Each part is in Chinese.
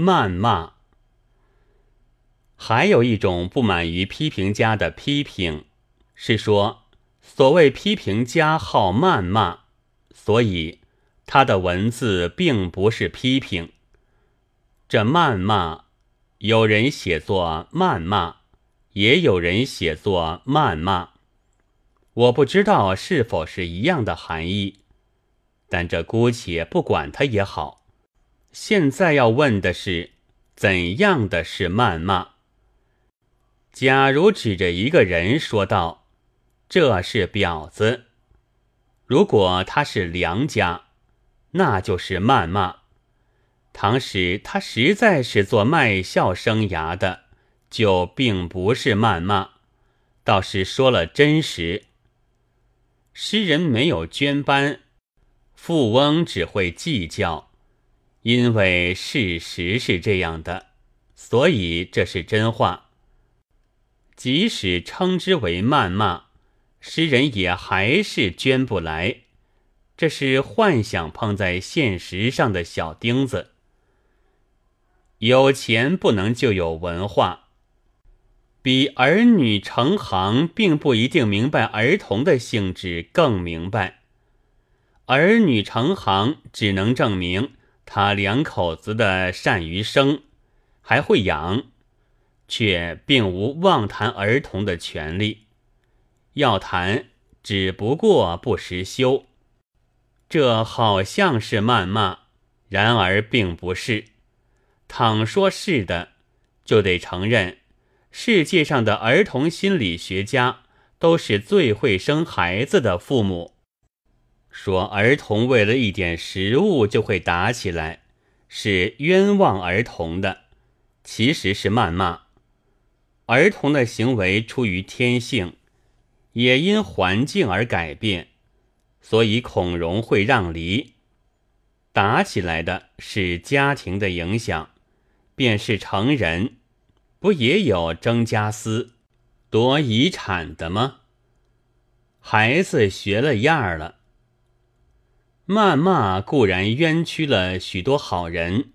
谩骂。还有一种不满于批评家的批评，是说所谓批评家好谩骂，所以他的文字并不是批评。这谩骂，有人写作谩骂，也有人写作谩骂，我不知道是否是一样的含义，但这姑且不管它也好。现在要问的是，怎样的是谩骂？假如指着一个人说道，这是婊子，如果他是良家，那就是谩骂。倘使他实在是做卖笑生涯的，就并不是谩骂，倒是说了真实。诗人没有捐班，富翁只会计较，因为事实是这样的，所以这是真话。即使称之为谩骂，诗人也还是捐不来，这是幻想碰在现实上的小钉子。有钱不能就有文化，比儿女成行并不一定明白儿童的性质更明白。儿女成行只能证明他两口子的善于生，还会养，却并无妄谈儿童的权利。要谈，只不过不识羞。这好像是谩骂，然而并不是。倘说是的，就得承认世界上的儿童心理学家都是最会生孩子的父母。说儿童为了一点食物就会打起来，是冤枉儿童的，其实是谩骂。儿童的行为出于天性，也因环境而改变，所以孔融会让梨。打起来的是家庭的影响，便是成人，不也有争家私、夺遗产的吗？孩子学了样了。谩骂固然冤屈了许多好人，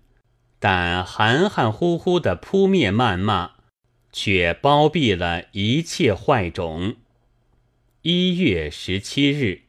但含含糊糊的扑灭谩骂，却包庇了一切坏种。1月17日。